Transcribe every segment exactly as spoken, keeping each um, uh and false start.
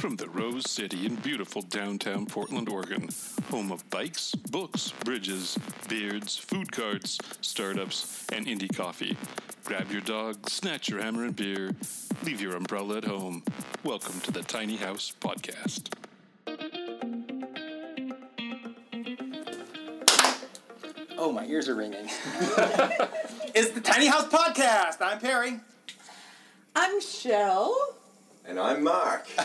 From the Rose City in beautiful downtown Portland, Oregon, home of bikes, books, bridges, beards, food carts, startups, and indie coffee. Grab your dog, snatch your hammer and beer, leave your umbrella at home. Welcome to the Tiny House Podcast. Oh, my ears are ringing. It's the Tiny House Podcast. I'm Perry. I'm Michelle. And I'm Mark. I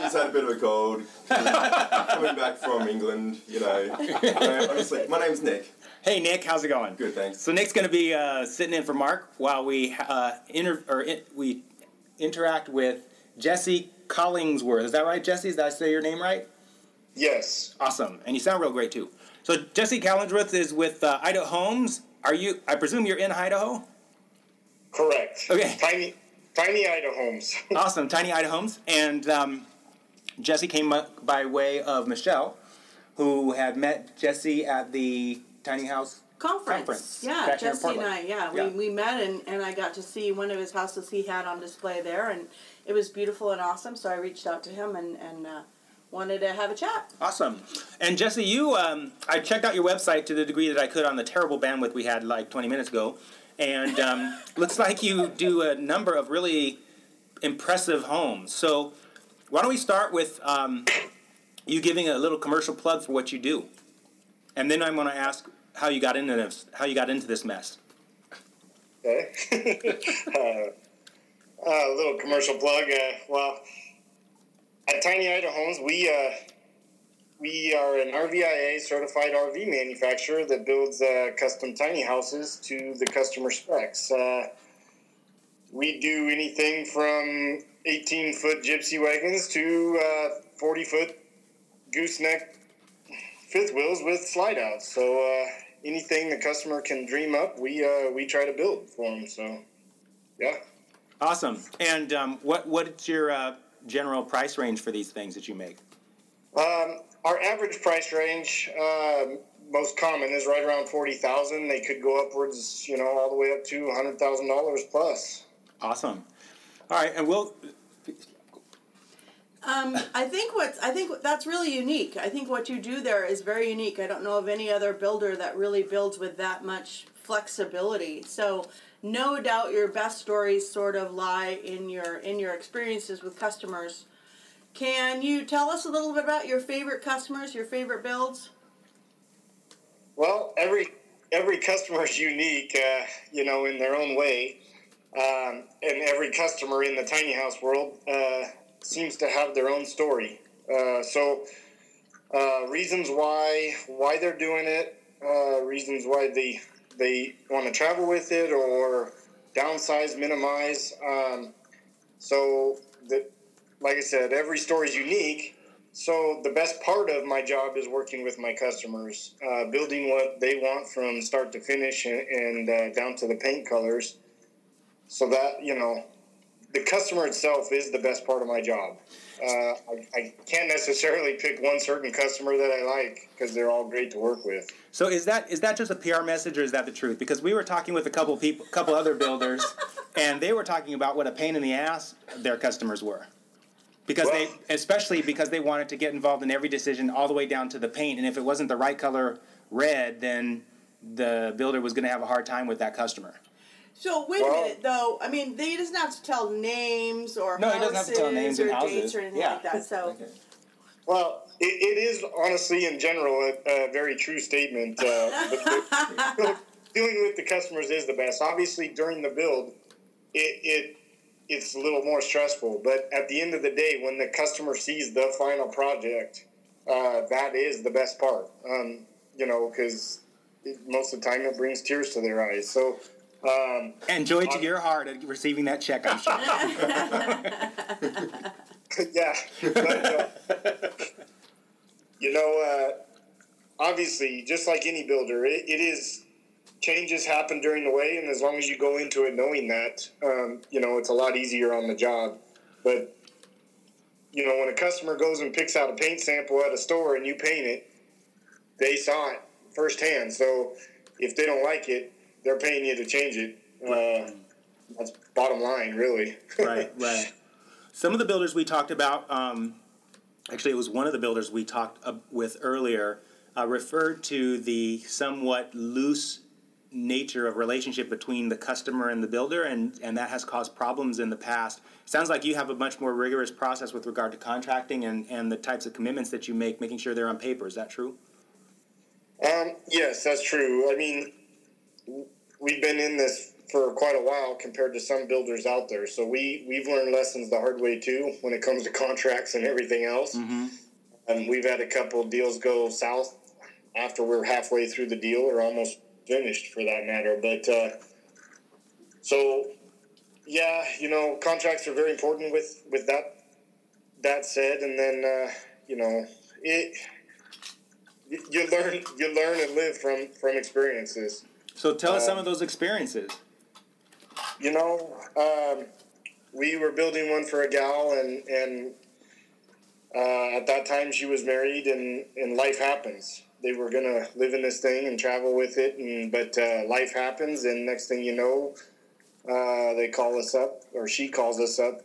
just had a bit of a cold. Coming back from England, you know. Honestly, my name's Nick. Hey, Nick. How's it going? Good, thanks. So Nick's going to be uh, sitting in for Mark while we uh, inter- or in- we interact with Jesse Collinsworth. Is that right, Jesse? Did I say your name right? Yes. Awesome. And you sound real great, too. So Jesse Collinsworth is with uh, Idahomes. Are you? I presume you're in Idaho? Correct. Okay. Tiny, tiny Idahomes. Awesome. Tiny Idahomes. And um, Jesse came up by way of Michelle, who had met Jesse at the Tiny House Conference. conference yeah, Jesse and I. Yeah, yeah. We, we met, and, and I got to see one of his houses he had on display there, and it was beautiful and awesome. So I reached out to him and and uh, wanted to have a chat. Awesome. And Jesse, you, um, I checked out your website to the degree that I could on the terrible bandwidth we had like twenty minutes ago. And um, looks like you do a number of really impressive homes. So why don't we start with um, you giving a little commercial plug for what you do, and then I'm going to ask how you got into this, how you got into this mess. Okay. uh, a little commercial plug. Uh, well, at Tiny Idahomes, we uh, we are an R V I A certified R V manufacturer that builds uh, custom tiny houses to the customer specs. Uh, we do anything from eighteen foot gypsy wagons to uh, forty foot gooseneck fifth wheels with slide outs. So uh, anything the customer can dream up, we uh, we try to build for them. So yeah, awesome. And um, what what's your uh, general price range for these things that you make? Um, our average price range, uh, most common, is right around forty thousand dollars. They could go upwards, you know, all the way up to one hundred thousand dollars plus. Awesome. All right, and we'll... Um, I think what's, I think that's really unique. I think what you do there is very unique. I don't know of any other builder that really builds with that much flexibility. So no doubt your best stories sort of lie in your in your experiences with customers. Can you tell us a little bit about your favorite customers, your favorite builds? Well, every every customer is unique, uh, you know, in their own way. Um, and every customer in the tiny house world uh, seems to have their own story. Uh, so uh, reasons why why they're doing it, uh, reasons why they, they want to travel with it or downsize, minimize. Um, so the... Like I said, every story is unique, so the best part of my job is working with my customers, uh, building what they want from start to finish and, and uh, down to the paint colors, so that, you know, the customer itself is the best part of my job. Uh, I, I can't necessarily pick one certain customer that I like because they're all great to work with. So is that is that just a P R message or is that the truth? Because we were talking with a couple people, couple other builders, and they were talking about what a pain in the ass their customers were. Because well, they, especially because they wanted to get involved in every decision all the way down to the paint. And if it wasn't the right color red, then the builder was going to have a hard time with that customer. So, wait well, a minute, though. I mean, they doesn't have to tell names or no, houses have to tell names or houses. dates or anything yeah. like that. So, okay. Well, it, it is honestly, in general, a, a very true statement. Uh, dealing with the customers is the best. Obviously, during the build, it... it it's a little more stressful, but at the end of the day, when the customer sees the final project, uh, that is the best part, um, you know, because most of the time it brings tears to their eyes. So, um, and joy to your heart at receiving that check, I'm sure. yeah. But, uh, you know, uh, obviously, just like any builder, it, it is... changes happen during the way, and as long as you go into it knowing that, um, you know, it's a lot easier on the job. But, you know, when a customer goes and picks out a paint sample at a store and you paint it, they saw it firsthand. So if they don't like it, they're paying you to change it. Uh, that's bottom line, really. Right, right. Some of the builders we talked about, um, actually it was one of the builders we talked uh, with earlier, uh, referred to the somewhat loose nature of relationship between the customer and the builder, and, and that has caused problems in the past. Sounds like you have a much more rigorous process with regard to contracting and, and the types of commitments that you make, making sure they're on paper. Is that true? Um, yes, that's true. I mean, we've been in this for quite a while compared to some builders out there. So we, we've learned lessons the hard way too when it comes to contracts and everything else. Mm-hmm. Um, we've had a couple of deals go south after we're halfway through the deal or almost finished for that matter. But uh, so, yeah, you know, contracts are very important with, with that, that said. And then, uh, you know, it, you learn, you learn and live from, from experiences. So tell us um, some of those experiences. You know, um, we were building one for a gal, and, and uh, at that time she was married, and, and life happens. They were going to live in this thing and travel with it, and but uh, life happens, and next thing you know, uh, they call us up, or she calls us up,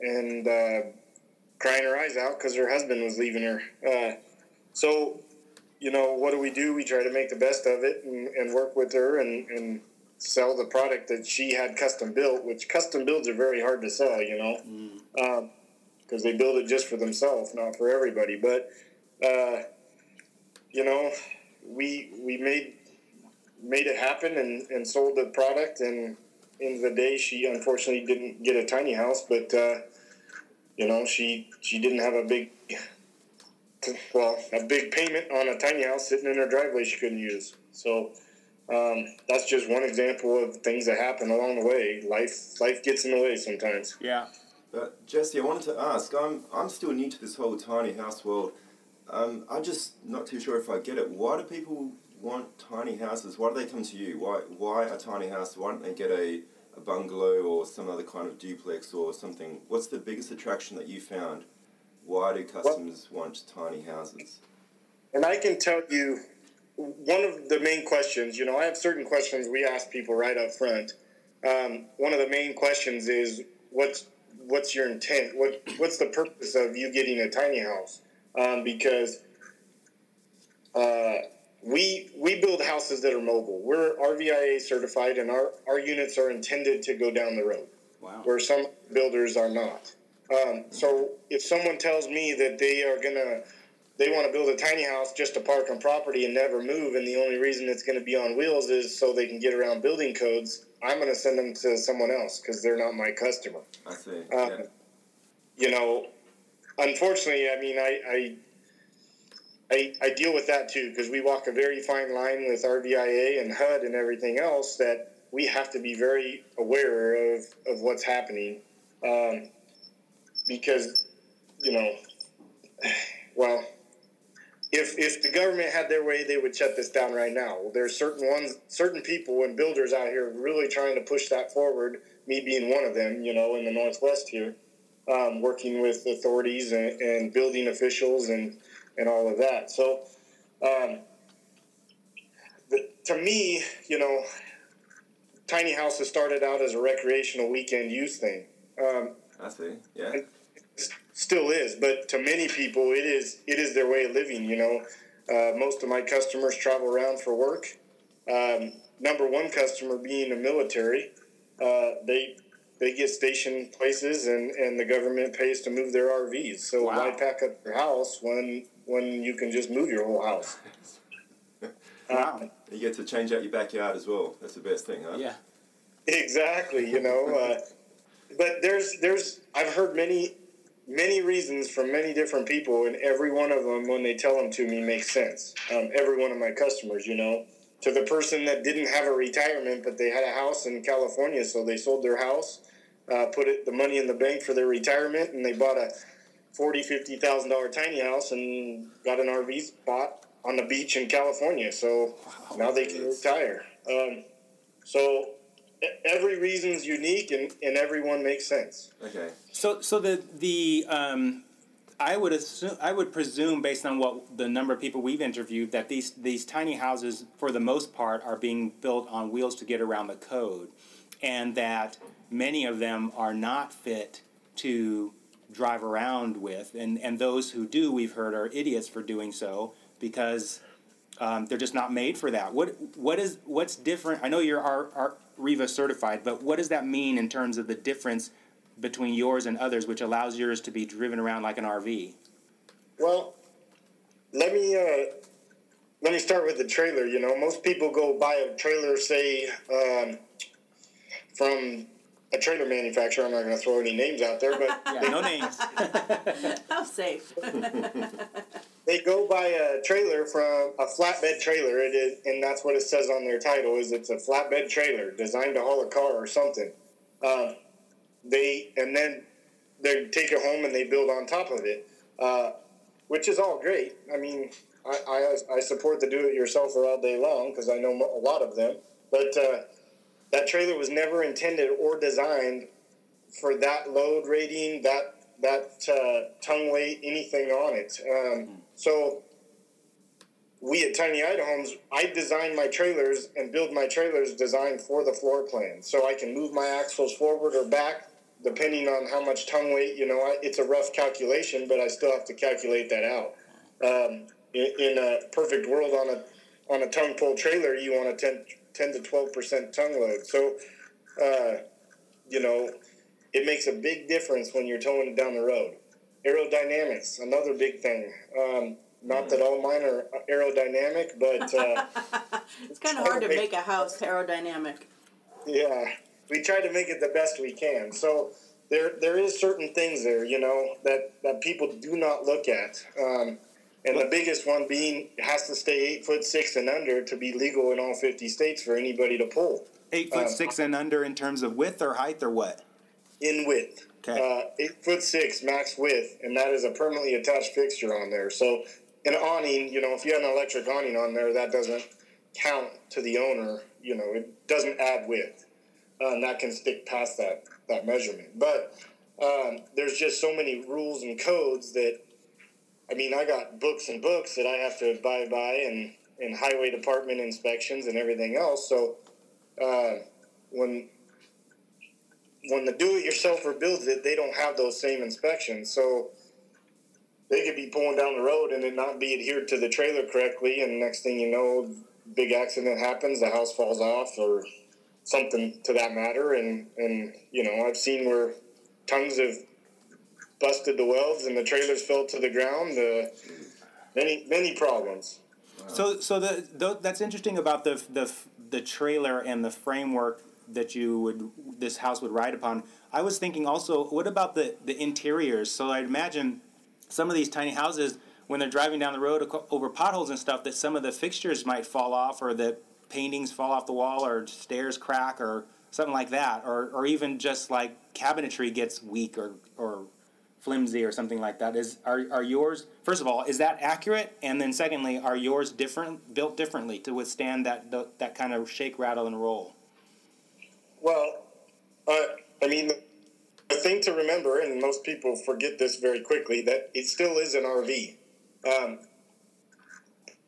and uh, crying her eyes out because her husband was leaving her. Uh, so... You know, what do we do? We try to make the best of it and, and work with her and, and sell the product that she had custom built, which custom builds are very hard to sell, you know, because mm. um, they build it just for themselves, not for everybody. But, uh, you know, we we made made it happen and, and sold the product. And in the day, she unfortunately didn't get a tiny house, but, uh, you know, she she didn't have a big... Well, a big payment on a tiny house sitting in her driveway she couldn't use. So um, that's just one example of things that happen along the way. Life life gets in the way sometimes. Yeah. Uh, Jesse, I wanted to ask, I'm, I'm still new to this whole tiny house world. Um, I'm just not too sure if I get it. Why do people want tiny houses? Why do they come to you? Why why a tiny house? Why don't they get a, a bungalow or some other kind of duplex or something? What's the biggest attraction that you found? Why do customers well, want tiny houses? And I can tell you, one of the main questions, you know, I have certain questions we ask people right up front. Um, one of the main questions is, what's what's your intent? What What's the purpose of you getting a tiny house? Um, because uh, we we build houses that are mobile. We're R V I A certified, and our, our units are intended to go down the road, wow. where some builders are not. Um, so if someone tells me that they are going to, they want to build a tiny house just to park on property and never move, and the only reason it's going to be on wheels is so they can get around building codes, I'm going to send them to someone else because they're not my customer. I see. Um, yeah. You know, unfortunately, I mean, I, I, I, I deal with that too, because we walk a very fine line with R V I A and H U D and everything else that we have to be very aware of, of what's happening. Um, Because, you know, well, if if the government had their way, they would shut this down right now. There's certain ones, certain people and builders out here really trying to push that forward, me being one of them, you know, in the Northwest here, um, working with authorities and, and building officials and, and all of that. So, um, the, to me, you know, tiny houses started out as a recreational weekend use thing. Um I see. Yeah, it still is, but to many people, it is it is their way of living. You know, uh, most of my customers travel around for work. Um, number one customer being the military, uh, they they get stationed places, and, and the government pays to move their R Vs. So wow. why pack up your house when when you can just move your whole house? Wow, um, you get to change out your backyard as well. That's the best thing, huh? Yeah, exactly. You know. Uh, But there's, there's, I've heard many, many reasons from many different people, and every one of them, when they tell them to me, makes sense. Um, every one of my customers, you know, to the person that didn't have a retirement, but they had a house in California, so they sold their house, uh, put it, the money in the bank for their retirement, and they bought a forty thousand dollars, fifty thousand dollars tiny house and got an R V spot on the beach in California. So wow, now they can retire. Um, so... Every reason's unique, and, and everyone makes sense. Okay. So, so the the um, I would assume I would presume based on what the number of people we've interviewed that these these tiny houses for the most part are being built on wheels to get around the code, and that many of them are not fit to drive around with. And, and those who do, we've heard, are idiots for doing so because um, they're just not made for that. What what is what's different? I know you're R, R, R V I A certified, but what does that mean in terms of the difference between yours and others, which allows yours to be driven around like an R V? Well, let me uh, let me start with the trailer. You know, most people go buy a trailer, say, um, from a trailer manufacturer. I'm not going to throw any names out there, but yeah, they, no names. I'm safe. They go buy a trailer from a flatbed trailer. It is, and that's what it says on their title, is it's a flatbed trailer designed to haul a car or something. Uh, they and then they take it home and they build on top of it, uh, which is all great. I mean, I I, I support the do-it-yourselfer all day long because I know a lot of them, but. Uh, That trailer was never intended or designed for that load rating, that that uh, tongue weight, anything on it. Um, so we at Tiny Idahomes, I design my trailers and build my trailers designed for the floor plan. So I can move my axles forward or back depending on how much tongue weight. You know, I, it's a rough calculation, but I still have to calculate that out. Um, in, in a perfect world, on a on a tongue pull trailer, you want a ten. ten to twelve percent tongue load. So, uh, you know, it makes a big difference when you're towing down the road. Aerodynamics, another big thing. Um, not mm. that all mine are aerodynamic, but... Uh, it's kind of hard to make, make a house aerodynamic. Yeah. We try to make it the best we can. So there there is certain things there, you know, that, that people do not look at. Um And the biggest one being it has to stay eight foot six and under to be legal in all fifty states for anybody to pull. Eight foot um, six and under in terms of width or height or what? In width. Okay. Uh, eight foot six max width, and that is a permanently attached fixture on there. So an awning, you know, if you had an electric awning on there, that doesn't count to the owner. You know, it doesn't add width, uh, and that can stick past that that measurement. But um, there's just so many rules and codes that. I mean, I got books and books that I have to abide by and, and highway department inspections and everything else. So uh, when when the do-it-yourselfer builds it, they don't have those same inspections. So they could be pulling down the road and it not be adhered to the trailer correctly, and next thing you know, big accident happens, the house falls off or something to that matter. And, and you know, I've seen where tons of busted the welds and the trailers fell to the ground. Uh, many many problems. Wow. So so the, the that's interesting about the the the trailer and the framework that you would this house would ride upon. I was thinking also, what about the the interiors? So I imagine some of these tiny houses, when they're driving down the road over potholes and stuff, that some of the fixtures might fall off, or the paintings fall off the wall, or stairs crack, or something like that, or or even just like cabinetry gets weak or or. flimsy or something like that. Is are are yours, first of all, is that accurate? And then secondly, are yours different, built differently to withstand that the, that kind of shake, rattle, and roll? Well, uh, I mean, the thing to remember, and most people forget this very quickly, that it still is an R V. Um,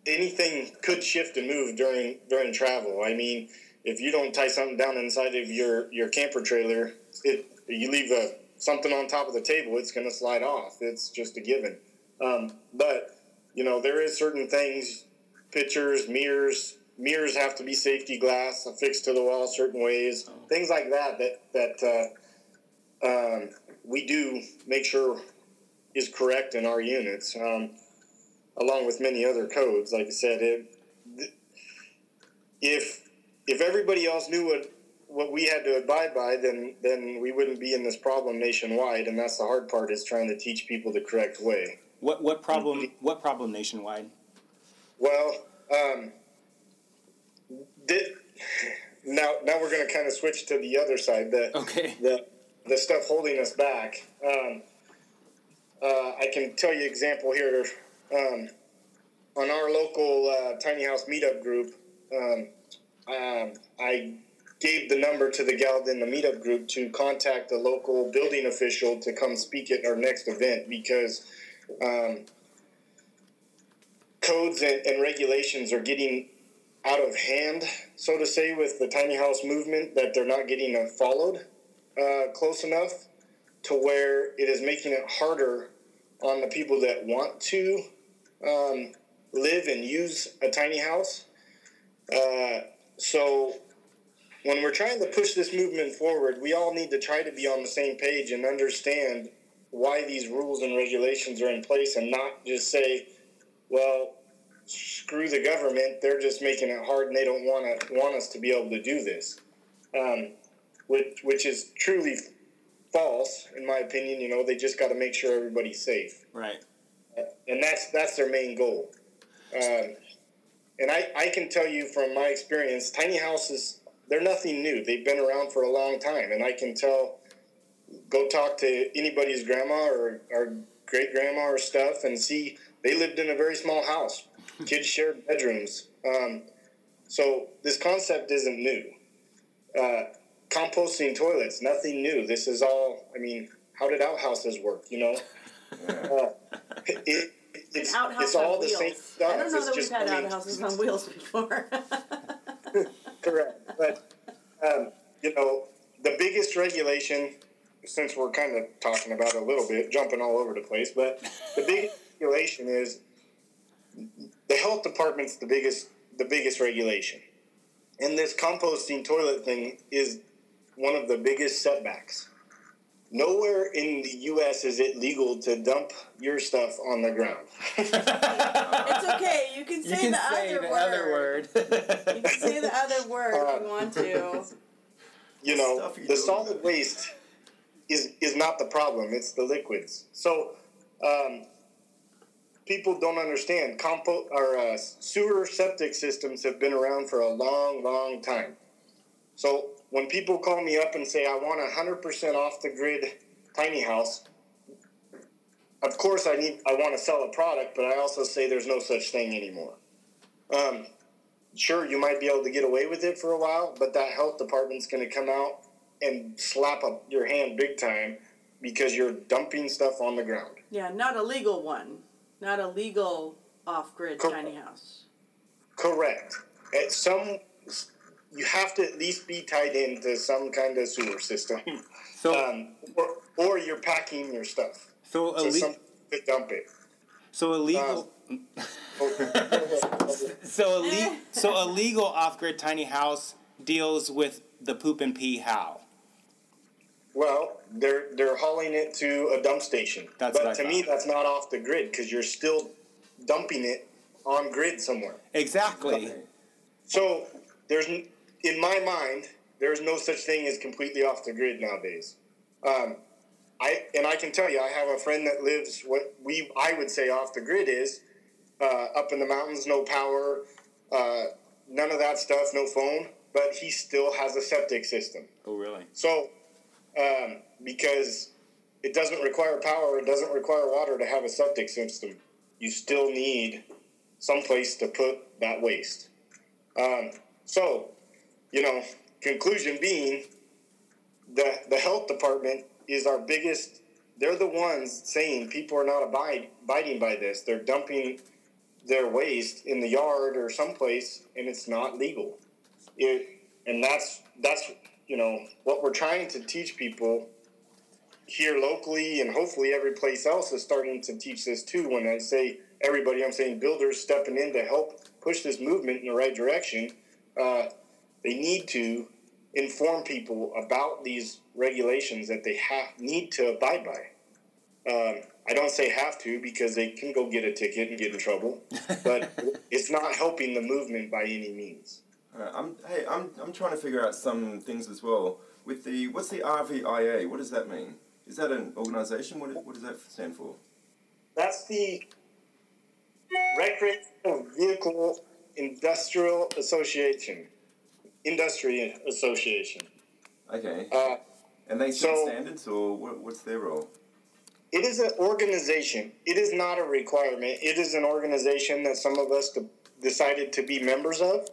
anything could shift and move during during travel. I mean, if you don't tie something down inside of your your camper trailer, it you leave a something on top of the table, it's going to slide off. It's just a given. Um, but, you know, there is certain things, pictures, mirrors. Mirrors have to be safety glass, affixed to the wall certain ways, things like that that, that uh, um, we do make sure is correct in our units, um, along with many other codes. Like I said, it, th- if if everybody else knew what, what we had to abide by, then then we wouldn't be in this problem nationwide, and that's the hard part, is trying to teach people the correct way. What what problem what problem nationwide? Well, um, did, now now we're going to kind of switch to the other side, the okay. the the stuff holding us back. Um, uh, I can tell you example here um, on our local uh, tiny house meetup group. Um, um, I. gave the number to the gal in the meetup group to contact the local building official to come speak at our next event, because um, codes and, and regulations are getting out of hand, so to say, with the tiny house movement, that they're not getting followed uh, close enough. to where it is making it harder on the people that want to um, live and use a tiny house. Uh, so when we're trying to push this movement forward, we all need to try to be on the same page and understand why these rules and regulations are in place and not just say, well, screw the government, they're just making it hard and they don't want to want us to be able to do this, um, which which is truly false, in my opinion. You know, they just got to make sure everybody's safe. Right. And that's that's their main goal. Um, and I, I can tell you from my experience, tiny houses, they're nothing new. They've been around for a long time. And I can tell, go talk to anybody's grandma or, or great-grandma or stuff and see they lived in a very small house. Kids shared bedrooms. Um, so this concept isn't new. Uh, composting toilets, nothing new. This is all, I mean, how did outhouses work, you know? Uh, it, it's it's all the same stuff. I don't know that we've had outhouses on wheels before. Correct. But, um, you know, the biggest regulation, since we're kind of talking about it a little bit, jumping all over the place, but the biggest regulation is the health department's the biggest the biggest regulation. And this composting toilet thing is one of the biggest setbacks. Nowhere in the U S is it legal to dump your stuff on the ground. It's okay. You can say, you can the, say other the other word. You can say the other word uh, if you want to. You know, you the solid about. waste is is not the problem. It's the liquids. So um, people don't understand. Compo- or, uh, sewer septic systems have been around for a long, long time. So when people call me up and say, I want a one hundred percent off-the-grid tiny house, of course I need. I want to sell a product, but I also say there's no such thing anymore. Um, sure, you might be able to get away with it for a while, but that health department's going to come out and slap up your hand big time because you're dumping stuff on the ground. Yeah, not a legal one. Not a legal off-grid Cor- tiny house. Correct. At some... You have to at least be tied into some kind of sewer system, so um, or, or you're packing your stuff. So, so illegal to dump it. So illegal. Um, so illegal. So illegal off-grid tiny house deals with the poop and pee. How? Well, they're they're hauling it to a dump station. That's but what I to thought. me, that's not off the grid because you're still dumping it on grid somewhere. Exactly. So there's. In my mind, there's no such thing as completely off the grid nowadays. Um, I and I can tell you, I have a friend that lives what we I would say off the grid is uh, up in the mountains, no power, uh, none of that stuff, no phone, but he still has a septic system. Oh, really? So, um, because it doesn't require power, it doesn't require water to have a septic system, you still need someplace to put that waste. Um, so... You know, conclusion being, the the health department is our biggest. They're the ones saying people are not abide, abiding by this. They're dumping their waste in the yard or someplace, and it's not legal. It, and that's that's you know what we're trying to teach people here locally, and hopefully every place else is starting to teach this too. When I say everybody, I'm saying builders stepping in to help push this movement in the right direction. Uh, They need to inform people about these regulations that they have need to abide by. Um, I don't say have to because they can go get a ticket and get in trouble, but it's not helping the movement by any means. Uh, I'm, hey, I'm I'm trying to figure out some things as well. With the what's the R V I A? What does that mean? Is that an organization? What what does that stand for? That's the Recreational Vehicle Industrial Association. Industry Association. Okay. Uh, and they set so, standards, or what, what's their role? It is an organization. It is not a requirement. It is an organization that some of us to, decided to be members of.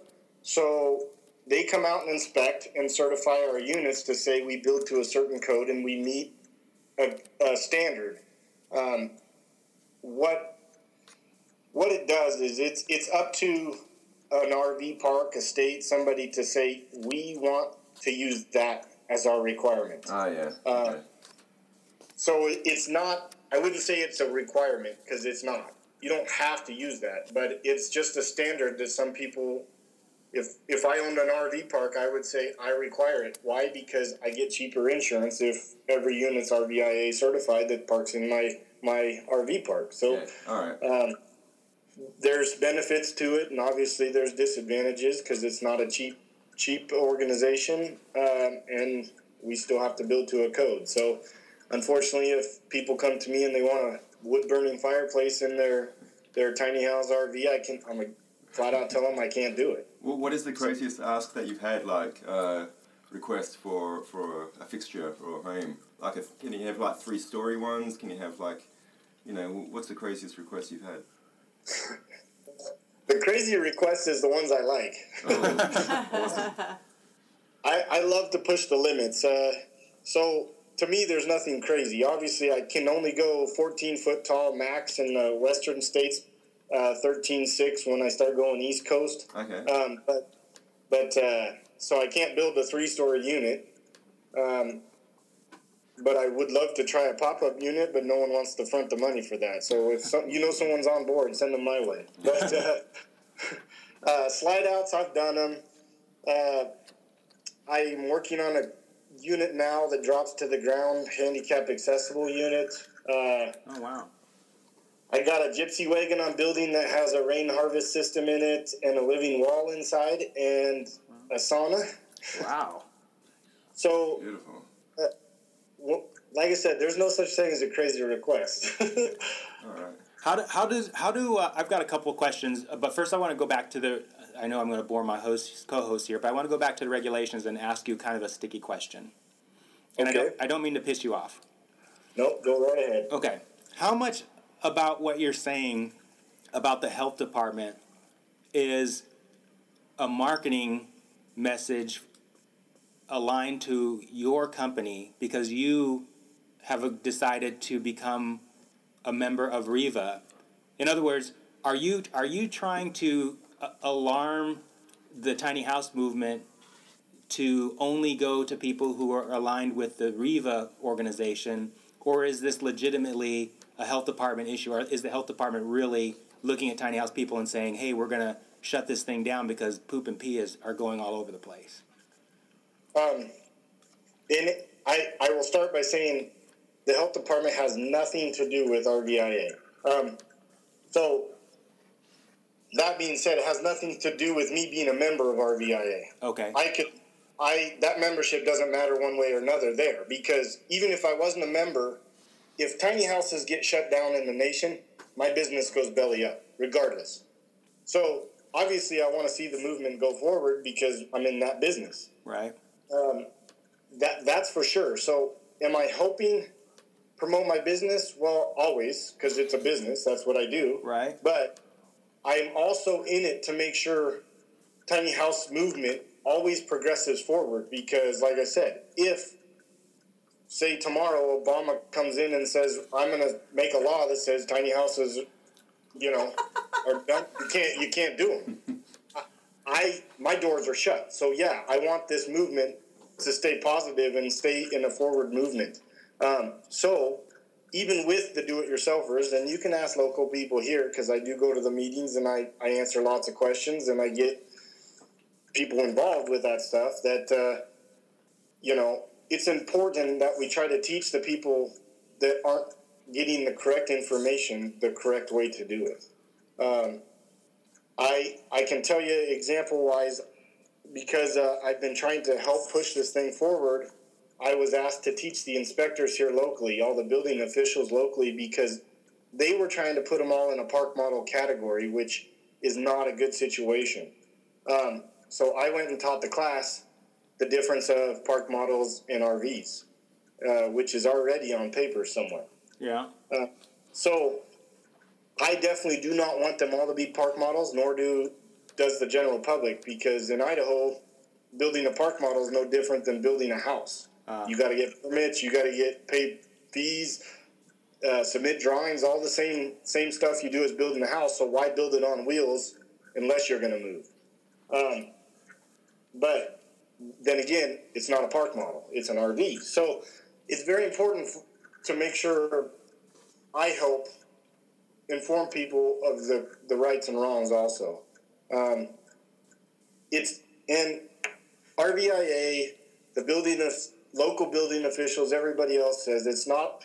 So they come out and inspect and certify our units to say we build to a certain code and we meet a, a standard. Um, what what it does is it's it's up to an R V park, a state, somebody to say, we want to use that as our requirement. Oh, yeah. Uh, okay. So it's not, I wouldn't say it's a requirement, because it's not. You don't have to use that, but it's just a standard that some people, if if I owned an R V park, I would say I require it. Why? Because I get cheaper insurance if every unit's R V I A certified that parks in my, my R V park. So yeah. All right. um, there's benefits to it, and obviously there's disadvantages because it's not a cheap cheap organization, um, and we still have to build to a code. So unfortunately, if people come to me and they want a wood-burning fireplace in their, their tiny house R V, I can, I'm like, flat out tell them I can't do it. Well, what is the craziest so, ask that you've had, like, uh, request for, for a fixture or a home? Like, a, can you have, like, three-story ones? Can you have, like, you know, what's the craziest request you've had? The crazy request is the ones I like. Oh, awesome. I, I love to push the limits. Uh, so, to me, there's nothing crazy. Obviously, I can only go fourteen-foot tall max in the western states, uh, thirteen six when I start going east coast. Okay. Um, but but uh, so I can't build a three-story unit. Um, but I would love to try a pop-up unit, but no one wants to front the money for that. So if some, you know someone's on board, send them my way. But uh, uh, slide-outs, I've done them. Uh, I'm working on a unit now that drops to the ground, handicap accessible unit. Uh, oh, wow. I got a gypsy wagon I'm building that has a rain harvest system in it and a living wall inside and wow. a sauna. Wow. So... Beautiful. Well, like I said, there's no such thing as a crazy request. All right. How do, how does how do uh, I've got a couple of questions, but first I want to go back to the. I know I'm going to bore my host co-host here, but I want to go back to the regulations and ask you kind of a sticky question. And okay. I don't I don't mean to piss you off. Nope, go right ahead. Okay. How much about what you're saying about the health department is a marketing message aligned to your company because you have decided to become a member of R V I A? In other words, are you are you trying to uh, alarm the tiny house movement to only go to people who are aligned with the R V I A organization, or is this legitimately a health department issue, or is the health department really looking at tiny house people and saying, hey, we're going to shut this thing down because poop and pee is, are going all over the place? Um, in, I, I will start by saying the health department has nothing to do with R V I A. Um, so that being said, it has nothing to do with me being a member of R V I A. Okay. I could, I, that membership doesn't matter one way or another there, because even if I wasn't a member, if tiny houses get shut down in the nation, my business goes belly up regardless. So obviously I want to see the movement go forward because I'm in that business. Right. Um, that that's for sure. So, am I helping promote my business? Well, always, because it's a business. That's what I do. Right. But I'm also in it to make sure tiny house movement always progresses forward. Because, like I said, if say tomorrow Obama comes in and says, "I'm going to make a law that says tiny houses, you know, are done. You can't you can't do them." I my doors are shut. So yeah, I want this movement to stay positive and stay in a forward movement. Um, so even with the do-it-yourselfers, and you can ask local people here because I do go to the meetings and I, I answer lots of questions and I get people involved with that stuff that, uh, you know, it's important that we try to teach the people that aren't getting the correct information the correct way to do it. Um, I I can tell you example-wise, because uh, I've been trying to help push this thing forward, I was asked to teach the inspectors here locally, all the building officials locally, because they were trying to put them all in a park model category, which is not a good situation. Um, so I went and taught the class the difference of park models and R Vs, uh, which is already on paper somewhere. Yeah. Uh, so... I definitely do not want them all to be park models, nor do does the general public, because in Idaho, building a park model is no different than building a house. Uh, you got to get permits, you got to get paid fees, uh, submit drawings, all the same same stuff you do as building a house. So why build it on wheels unless you're going to move? Um, but then again, it's not a park model; it's an R V. So it's very important for, to make sure I help inform people of the, the rights and wrongs also. Um, it's and R V I A, the building of local building officials, everybody else says it's not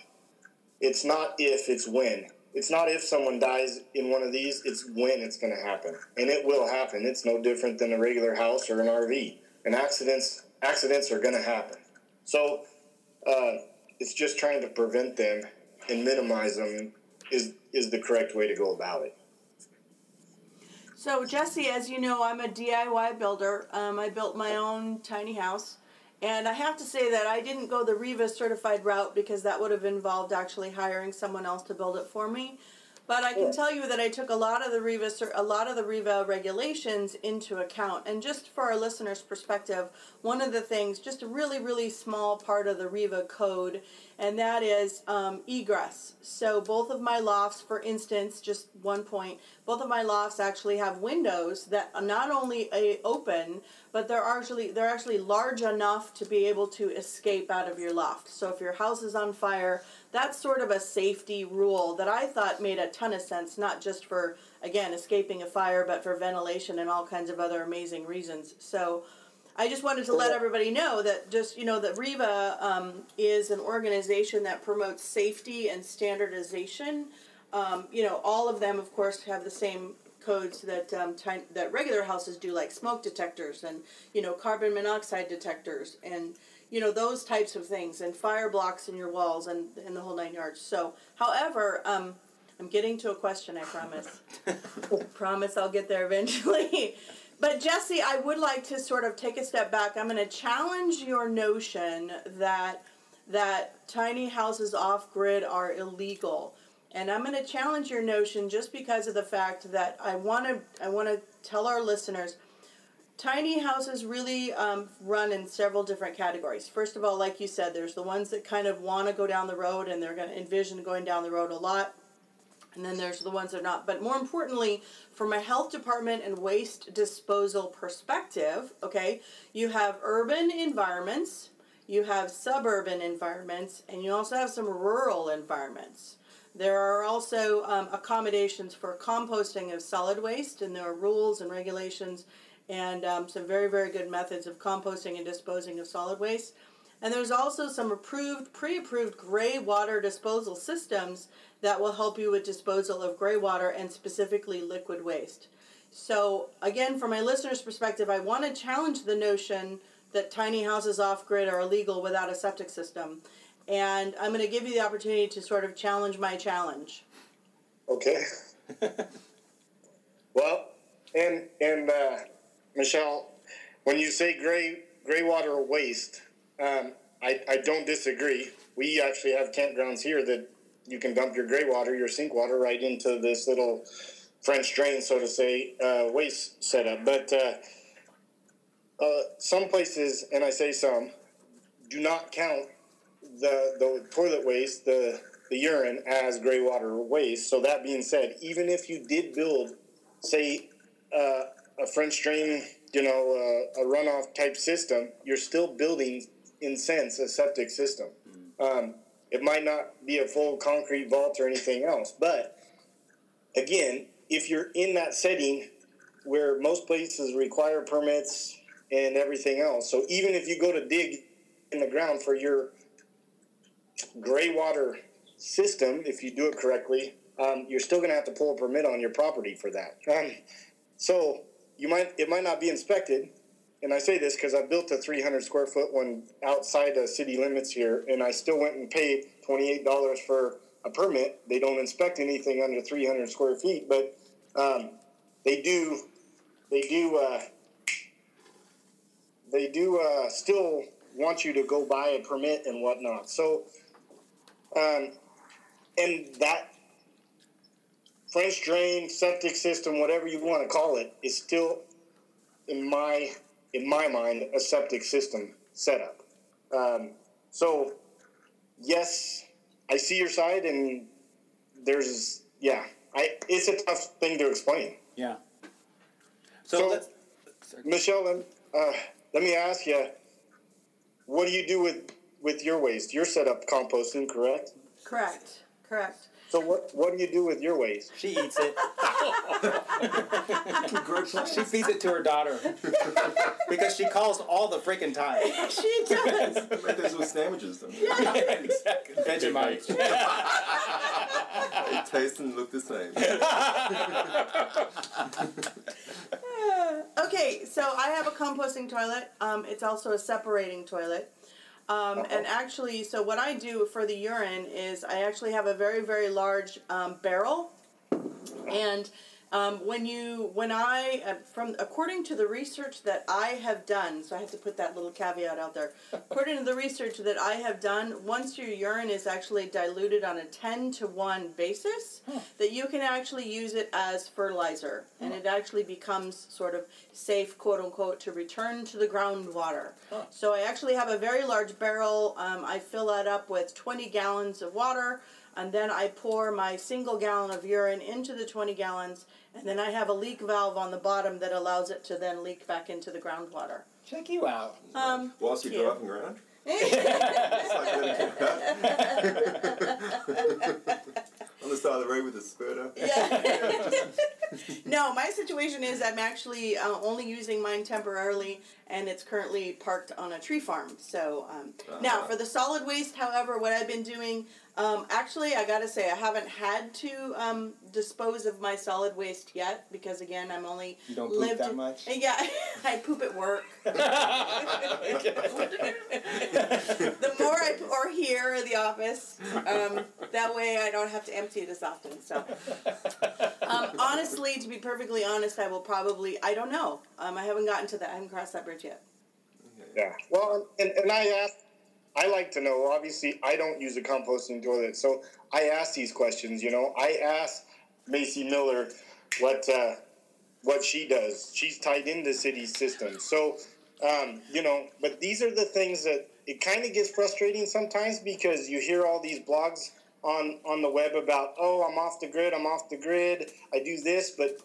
it's not if, it's when. It's not if someone dies in one of these, it's when it's going to happen. And it will happen. It's no different than a regular house or an R V. And accidents accidents are going to happen. So uh, it's just trying to prevent them and minimize them is is the correct way to go about it. So, Jesse, as you know, I'm a D I Y builder. Um, I built my own tiny house. And I have to say that I didn't go the R E V A certified route because that would have involved actually hiring someone else to build it for me. But I can tell you that I took a lot of the R E V A, a lot of the R E V A regulations into account. And just for our listeners' perspective, one of the things, just a really, really small part of the R E V A code, and that is um, egress. So both of my lofts, for instance, just one point, both of my lofts actually have windows that not only open, but they're actually they're actually large enough to be able to escape out of your loft. So if your house is on fire, that's sort of a safety rule that I thought made a ton of sense, not just for, again, escaping a fire, but for ventilation and all kinds of other amazing reasons. So I just wanted to let everybody know that just, you know, that R E V A um, is an organization that promotes safety and standardization. Um, you know, all of them, of course, have the same codes that um, t- that regular houses do, like smoke detectors and, you know, carbon monoxide detectors and, you know, those types of things, and fire blocks in your walls, and, and the whole nine yards. So, however, um, I'm getting to a question, I promise. I promise I'll get there eventually. But, Jesse, I would like to sort of take a step back. I'm going to challenge your notion that that tiny houses off-grid are illegal. And I'm going to challenge your notion just because of the fact that I want to I want to tell our listeners, tiny houses really um, run in several different categories. First of all, like you said, there's the ones that kind of want to go down the road and they're going to envision going down the road a lot. And then there's the ones that are not. But more importantly, from a health department and waste disposal perspective, okay, you have urban environments, you have suburban environments, and you also have some rural environments. There are also um, accommodations for composting of solid waste, and there are rules and regulations and um, some very, very good methods of composting and disposing of solid waste. And there's also some approved, pre-approved gray water disposal systems that will help you with disposal of gray water and specifically liquid waste. So, again, from my listener's perspective, I want to challenge the notion that tiny houses off-grid are illegal without a septic system. And I'm going to give you the opportunity to sort of challenge my challenge. Okay. Well, and, and, uh... Michelle, when you say gray gray water waste, um, I, I don't disagree. We actually have campgrounds here that you can dump your gray water, your sink water, right into this little French drain, so to say, uh, waste setup. But uh, uh, some places, and I say some, do not count the the toilet waste, the, the urine, as gray water waste. So that being said, even if you did build, say, uh, a French drain, you know, uh, a runoff type system, you're still building, in sense, a septic system. Um, it might not be a full concrete vault or anything else, but again, if you're in that setting where most places require permits and everything else, so even if you go to dig in the ground for your gray water system, if you do it correctly, um, you're still going to have to pull a permit on your property for that. Um, so You might it might not be inspected, and I say this because I built a three hundred square foot one outside the city limits here, and I still went and paid twenty-eight dollars for a permit. They don't inspect anything under three hundred square feet, but um, they do they do uh, they do uh, still want you to go buy a permit and whatnot. So, um, and that French drain, septic system, whatever you want to call it, is still, in my in my mind, a septic system setup. Um, so, yes, I see your side, and there's yeah, I it's a tough thing to explain. Yeah. So, so let's, Michelle, uh, let me ask you, what do you do with with your waste? Your setup composting, correct? Correct. Correct. So what what do you do with your waste? She eats it. She feeds it to her daughter. Because she calls all the freaking time. She does. Like this with sandwiches, though. Yeah, exactly. Vegemite. They taste and look the same. Okay, so I have a composting toilet. Um, it's also a separating toilet. Um, and actually, so what I do for the urine is I actually have a very, very large um, barrel. And um, when you, when I, uh, from according to the research that I have done, so I have to put that little caveat out there. According to the research that I have done, once your urine is actually diluted on a ten to one basis, huh. that you can actually use it as fertilizer. Huh. And it actually becomes sort of safe, quote unquote, to return to the groundwater. Huh. So I actually have a very large barrel. Um, I fill that up with twenty gallons of water. And then I pour my single gallon of urine into the twenty gallons, and then I have a leak valve on the bottom that allows it to then leak back into the groundwater. Check you out. Um, Whilst you go up and around. On the side of the road with a spurter. Yeah. No, my situation is I'm actually uh, only using mine temporarily, and it's currently parked on a tree farm. So um, uh-huh. Now, for the solid waste, however, what I've been doing, um, actually, I got to say, I haven't had to um, dispose of my solid waste yet, because, again, I'm only... You don't lived poop that in, much? Yeah, I poop at work. The more I... Or here in the office. Um, that way I don't have to empty it as often, so... Um, honestly, to be perfectly honest, I will probably, I don't know. Um, I haven't gotten to that. I haven't crossed that bridge yet. Yeah. Well, and, and I asked, I like to know, obviously, I don't use a composting toilet. So I asked these questions, you know. I asked Macy Miller what uh, what she does. She's tied into city systems. So, um, you know, but these are the things that it kind of gets frustrating sometimes because you hear all these blogs on on the web about, oh, I'm off the grid, I'm off the grid, I do this, but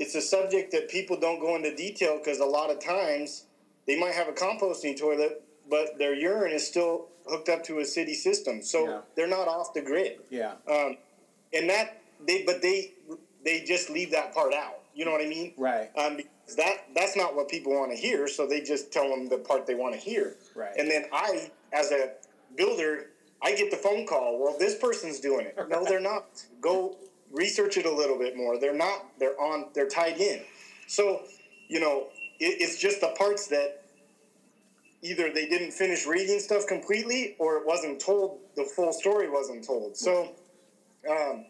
it's a subject that people don't go into detail because a lot of times they might have a composting toilet, but their urine is still hooked up to a city system, so yeah. They're not off the grid. Yeah. Um, and that, they but they they just leave that part out, you know what I mean? Right. Um, because that, that's not what people want to hear, so they just tell them the part they want to hear. Right. And then I, as a builder, I get the phone call, well, this person's doing it. No, they're not. Go research it a little bit more. They're not. They're on. They're tied in. So, you know, it, it's just the parts that either they didn't finish reading stuff completely or it wasn't told, the full story wasn't told. So um,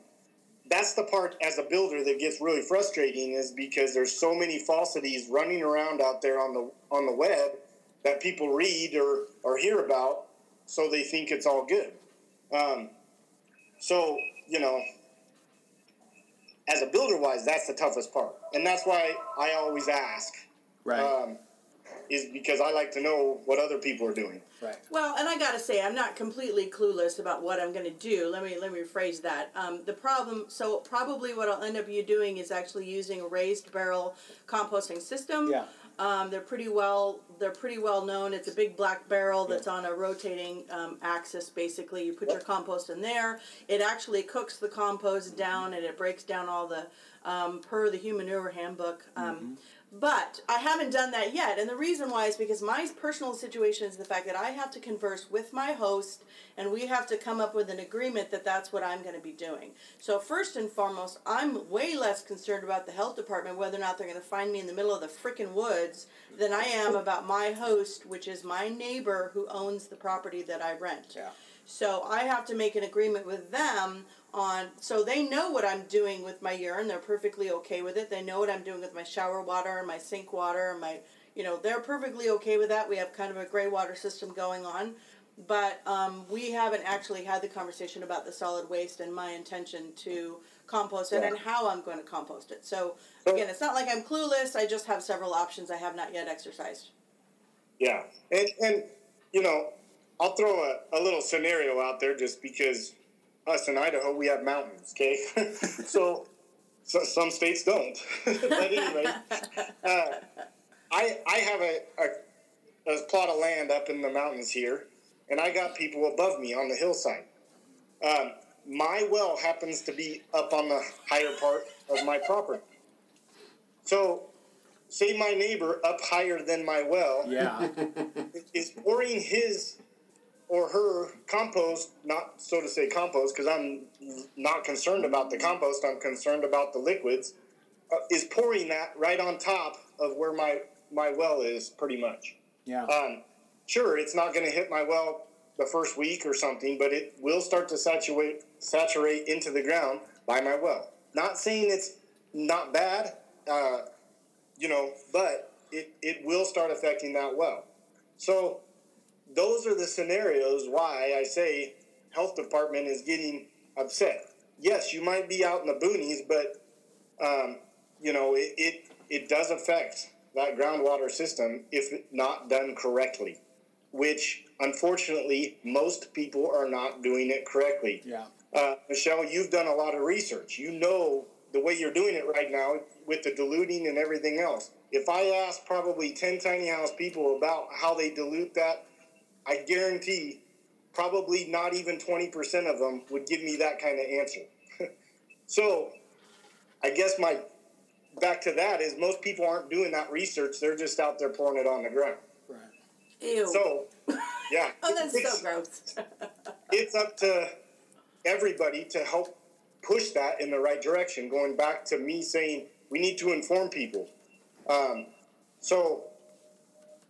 that's the part as a builder that gets really frustrating is because there's so many falsities running around out there on the on the web that people read or, or hear about. So they think it's all good. Um, so, you know, as a builder-wise, that's the toughest part. And that's why I always ask. Right. Um, is because I like to know what other people are doing. Right. Well, and I got to say, I'm not completely clueless about what I'm going to do. Let me let me rephrase that. Um, the problem, so probably what I'll end up you doing is actually using a raised barrel composting system. Yeah. Um, they're pretty well. They're pretty well known. It's a big black barrel that's yeah. on a rotating um, axis. Basically, you put your compost in there. It actually cooks the compost down, and it breaks down all the um, per the Humanure Handbook. Um, mm-hmm. But I haven't done that yet, and the reason why is because my personal situation is the fact that I have to converse with my host, and we have to come up with an agreement that that's what I'm going to be doing. So first and foremost, I'm way less concerned about the health department, whether or not they're going to find me in the middle of the frickin' woods, than I am about my host, which is my neighbor who owns the property that I rent. Yeah. So I have to make an agreement with them on, so they know what I'm doing with my urine. They're perfectly okay with it. They know what I'm doing with my shower water and my sink water and my, you know, they're perfectly okay with that. We have kind of a gray water system going on, but um, we haven't actually had the conversation about the solid waste and my intention to compost it yeah. and how I'm going to compost it. So again, it's not like I'm clueless. I just have several options I have not yet exercised. Yeah. And, and you know, I'll throw a, a little scenario out there just because us in Idaho, we have mountains, okay? so, so some states don't. But anyway, uh, I I have a, a, a plot of land up in the mountains here, and I got people above me on the hillside. Um, my well happens to be up on the higher part of my property. So, say my neighbor up higher than my well yeah. is pouring his or her compost, not so to say compost, because I'm not concerned about the compost, I'm concerned about the liquids, uh, is pouring that right on top of where my, my well is pretty much. Yeah. Um, sure, it's not going to hit my well the first week or something, but it will start to saturate saturate into the ground by my well. Not saying it's not bad, uh, you know, but it, it will start affecting that well. So those are the scenarios why I say health department is getting upset. Yes, you might be out in the boonies, but, um, you know, it, it, it does affect that groundwater system if not done correctly, which unfortunately most people are not doing it correctly. Yeah. Uh, Michelle, you've done a lot of research. You know the way you're doing it right now with the diluting and everything else. If I ask probably ten tiny house people about how they dilute that, I guarantee probably not even twenty percent of them would give me that kind of answer. So I guess my back to that is most people aren't doing that research. They're just out there pouring it on the ground. Right. Ew. So, yeah. Oh, that's it's, so gross. It's up to everybody to help push that in the right direction, going back to me saying we need to inform people. Um, so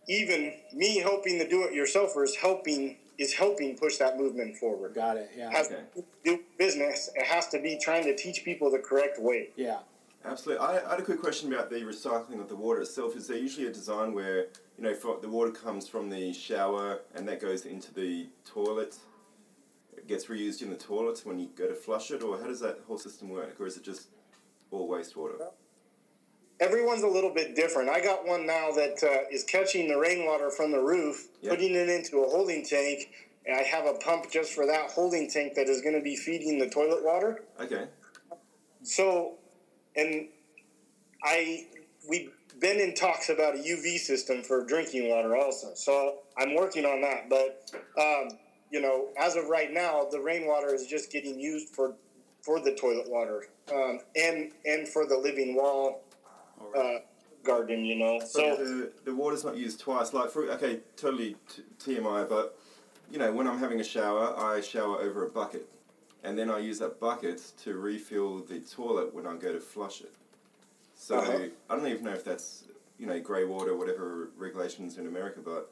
even me helping the do-it-yourselfers helping is helping push that movement forward. Got it, yeah. As okay. do business, it has to be trying to teach people the correct way. Yeah, absolutely. I, I had a quick question about the recycling of the water itself. Is there usually a design where, you know, for, the water comes from the shower and that goes into the toilet? Gets reused in the toilets when you go to flush it, or how does that whole system work, or is it just all wastewater? Everyone's a little bit different. I got one now that uh, is catching the rainwater from the roof, yep. putting it into a holding tank, and I have a pump just for that holding tank that is going to be feeding the toilet water. Okay. So, and I, we've been in talks about a U V system for drinking water also, so I'm working on that, but um you know, as of right now, the rainwater is just getting used for for the toilet water um, and and for the living wall uh, garden, you know. So, so the, the water's not used twice. Like, for, okay, totally t- TMI, but, you know, when I'm having a shower, I shower over a bucket. And then I use that bucket to refill the toilet when I go to flush it. So uh-huh. I don't even know if that's, you know, grey water, whatever regulations in America, but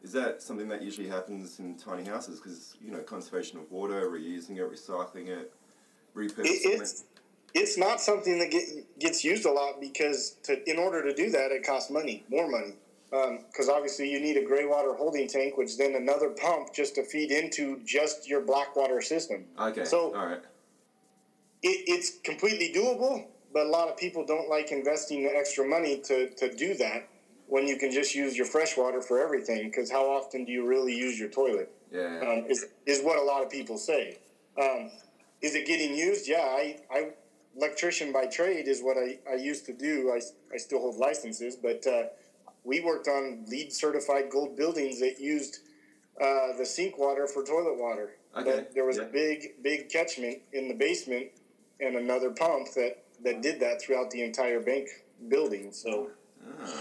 is that something that usually happens in tiny houses? Because, you know, conservation of water, reusing it, recycling it, repurposing it. It's, it's not something that get, gets used a lot because to, in order to do that, it costs money, more money. Because um, obviously you need a grey water holding tank, which then another pump just to feed into just your black water system. Okay, so all right. It, it's completely doable, but a lot of people don't like investing the extra money to, to do that, when you can just use your fresh water for everything, because how often do you really use your toilet? Yeah. Um, is is what a lot of people say. Um, is it getting used? Yeah, I, I electrician by trade is what I, I used to do. I, I still hold licenses, but uh, we worked on LEED certified gold buildings that used uh, the sink water for toilet water. Okay. But there was yeah. a big, big catchment in the basement and another pump that, that did that throughout the entire bank building. So. Ah.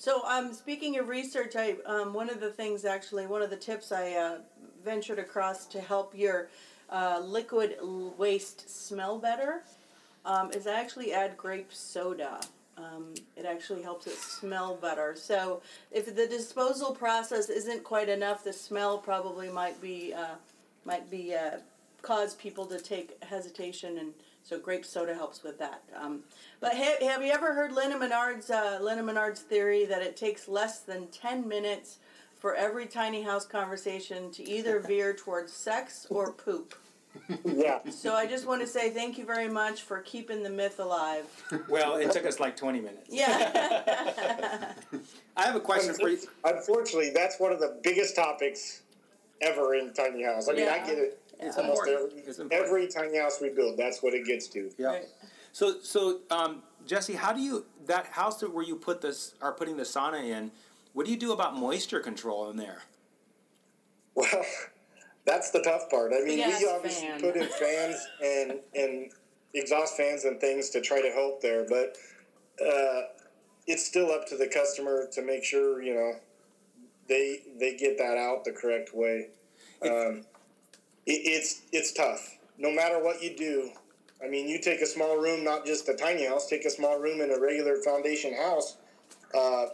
So, um, speaking of research, I um, one of the things, actually, one of the tips I uh, ventured across to help your uh, liquid waste smell better um, is I actually add grape soda. Um, it actually helps it smell better. So, if the disposal process isn't quite enough, the smell probably might be uh, might be uh, cause people to take hesitation and. So grape soda helps with that. Um, but ha- have you ever heard Lena Menard's uh, Lena Menard's theory that it takes less than ten minutes for every tiny house conversation to either veer towards sex or poop? Yeah. So I just want to say thank you very much for keeping the myth alive. Well, it took us like twenty minutes. Yeah. I have a question for you. Unfortunately, that's one of the biggest topics ever in tiny house. I mean, yeah. I get it. It's yeah. almost every, every tiny house we build, that's what it gets to. Yeah. Right. So, so um, Jesse, how do you that house that where you put this are putting the sauna in? What do you do about moisture control in there? Well, that's the tough part. I mean, yes, we obviously fan. put in fans and and exhaust fans and things to try to help there, but uh, it's still up to the customer to make sure, you know, they they get that out the correct way. Um, it, it's it's tough. No matter what you do, I mean, you take a small room, not just a tiny house, take a small room in a regular foundation house uh,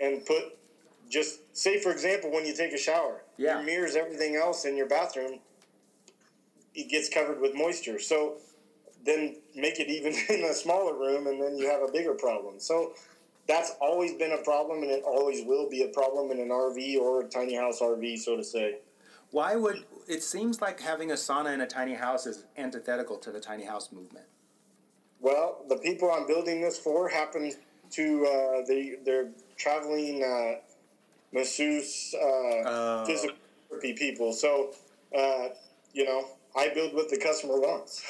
and put just, say, for example, when you take a shower, yeah. your mirrors, everything else in your bathroom, it gets covered with moisture. So then make it even in a smaller room, and then you have a bigger problem. So that's always been a problem, and it always will be a problem in an R V or a tiny house R V, so to say. Why would it seems like having a sauna in a tiny house is antithetical to the tiny house movement? Well, the people I'm building this for happen to uh, the they're traveling uh, masseuse uh, uh, physical therapy people. So uh, you know, I build what the customer wants.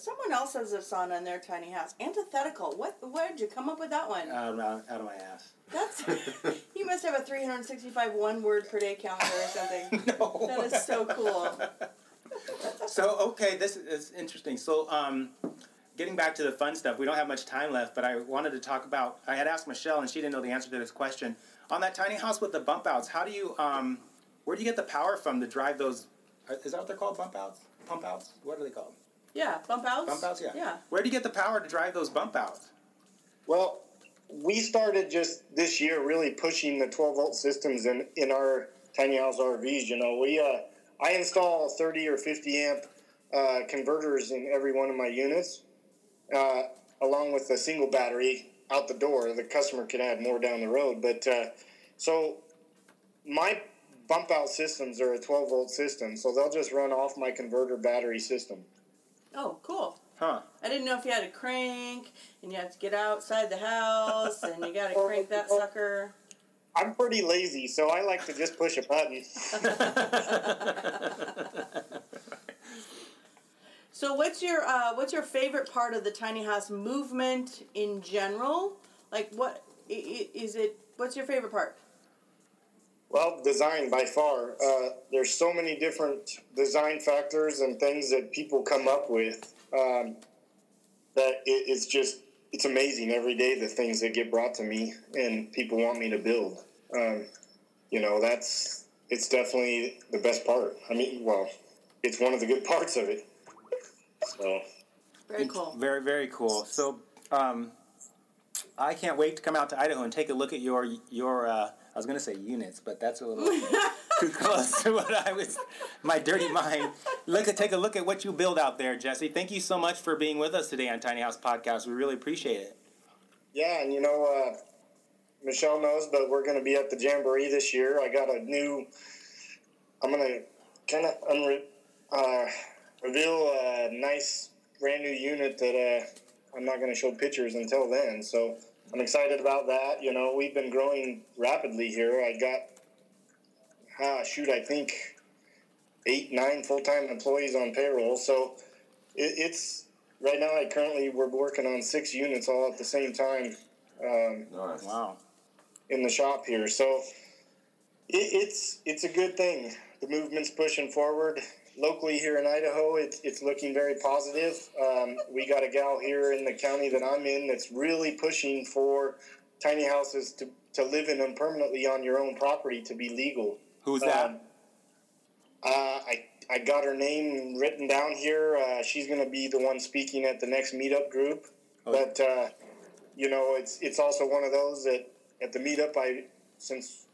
Someone else has a sauna in their tiny house. Antithetical. What? Where did you come up with that one? I don't know. Out of my ass. That's. You must have a three hundred sixty-five one-word per day calendar or something. No. That is so cool. So okay, this is interesting. So um, getting back to the fun stuff, we don't have much time left, but I wanted to talk about. I had asked Michelle, and she didn't know the answer to this question. On that tiny house with the bump outs, how do you? Um, where do you get the power from to drive those? Is that what they're called? Bump outs? Pump outs? What are they called? Yeah, bump outs. Bump outs, yeah. yeah. Where do you get the power to drive those bump outs? Well, we started just this year really pushing the twelve-volt systems in, in our tiny house R Vs. You know, we uh, I install thirty or fifty amp uh, converters in every one of my units, uh, along with a single battery out the door. The customer could add more down the road, but uh, so my bump out systems are a twelve-volt system, so they'll just run off my converter battery system. Oh, cool. Huh. I didn't know if you had a crank, and you had to get outside the house, and you got to crank that sucker. I'm pretty lazy, so I like to just push a button. So what's your uh, what's your favorite part of the tiny house movement in general? Like, what is it? What's your favorite part? Well, design by far. Uh, there's so many different design factors and things that people come up with um, that it, it's just, it's amazing every day the things that get brought to me and people want me to build. Um, you know, that's, it's definitely the best part. I mean, well, it's one of the good parts of it. So. Very cool. It's very, very cool. So um, I can't wait to come out to Idaho and take a look at your, your, uh, I was going to say units, but that's a little too close to what I was, my dirty mind. Look, take a look at what you build out there, Jesse. Thank you so much for being with us today on Tiny House Podcast. We really appreciate it. Yeah, and you know, uh, Michelle knows, but we're going to be at the Jamboree this year. I got a new, I'm going to kind of unre- uh, reveal a nice brand new unit that uh, I'm not going to show pictures until then, so I'm excited about that. You know, we've been growing rapidly here. I got, ah, shoot, I think eight, nine full-time employees on payroll. So it, it's, right now, I currently, we're working on six units all at the same time. Um, nice. Wow. In the shop here. So it, it's it's a good thing. The movement's pushing forward. Locally here in Idaho, it's it's looking very positive. Um, we got a gal here in the county that I'm in that's really pushing for tiny houses to, to live in them permanently on your own property to be legal. Who's that? Um, uh, I I got her name written down here. Uh, she's going to be the one speaking at the next meetup group. Oh. But uh, you know, it's it's also one of those that at the meetup, I since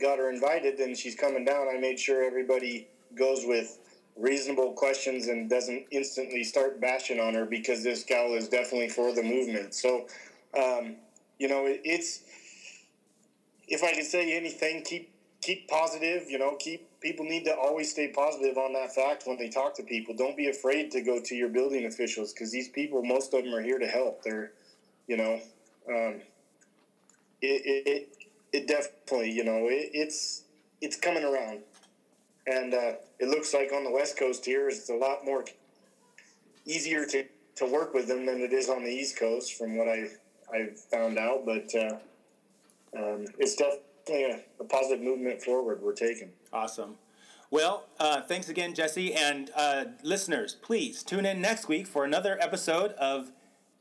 got her invited and she's coming down, I made sure everybody goes with reasonable questions and doesn't instantly start bashing on her, because this gal is definitely for the movement. So, um, you know, it, it's, if I could say anything, keep, keep positive, you know, keep, people need to always stay positive on that fact when they talk to people. Don't be afraid to go to your building officials, because these people, most of them are here to help. They're, you know, um, it, it, it definitely, you know, it, it's, it's coming around. And uh, it looks like on the West Coast here, it's a lot more easier to, to work with them than it is on the East Coast, from what I I found out. But uh, um, it's definitely a, a positive movement forward we're taking. Awesome. Well, uh, thanks again, Jesse. And uh, listeners, please tune in next week for another episode of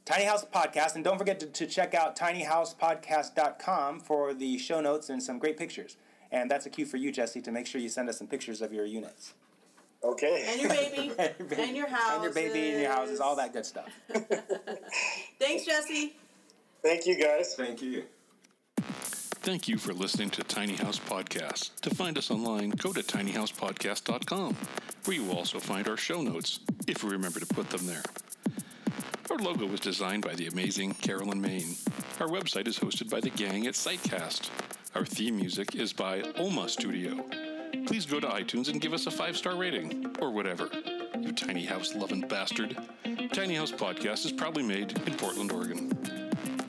Tiny House Podcast. And don't forget to, to check out tiny house podcast dot com for the show notes and some great pictures. And that's a cue for you, Jesse, to make sure you send us some pictures of your units. Okay. And your baby. and, your baby. and your house. And your baby and your houses, all that good stuff. Thanks, Jesse. Thank you, guys. Thank you. Thank you for listening to Tiny House Podcast. To find us online, go to tiny house podcast dot com, where you will also find our show notes, if you remember to put them there. Our logo was designed by the amazing Carolyn Main. Our website is hosted by the gang at Sightcast. Our theme music is by Oma Studio. Please go to iTunes and give us a five-star rating, or whatever, you tiny house-loving bastard. Tiny House Podcast is proudly made in Portland, Oregon.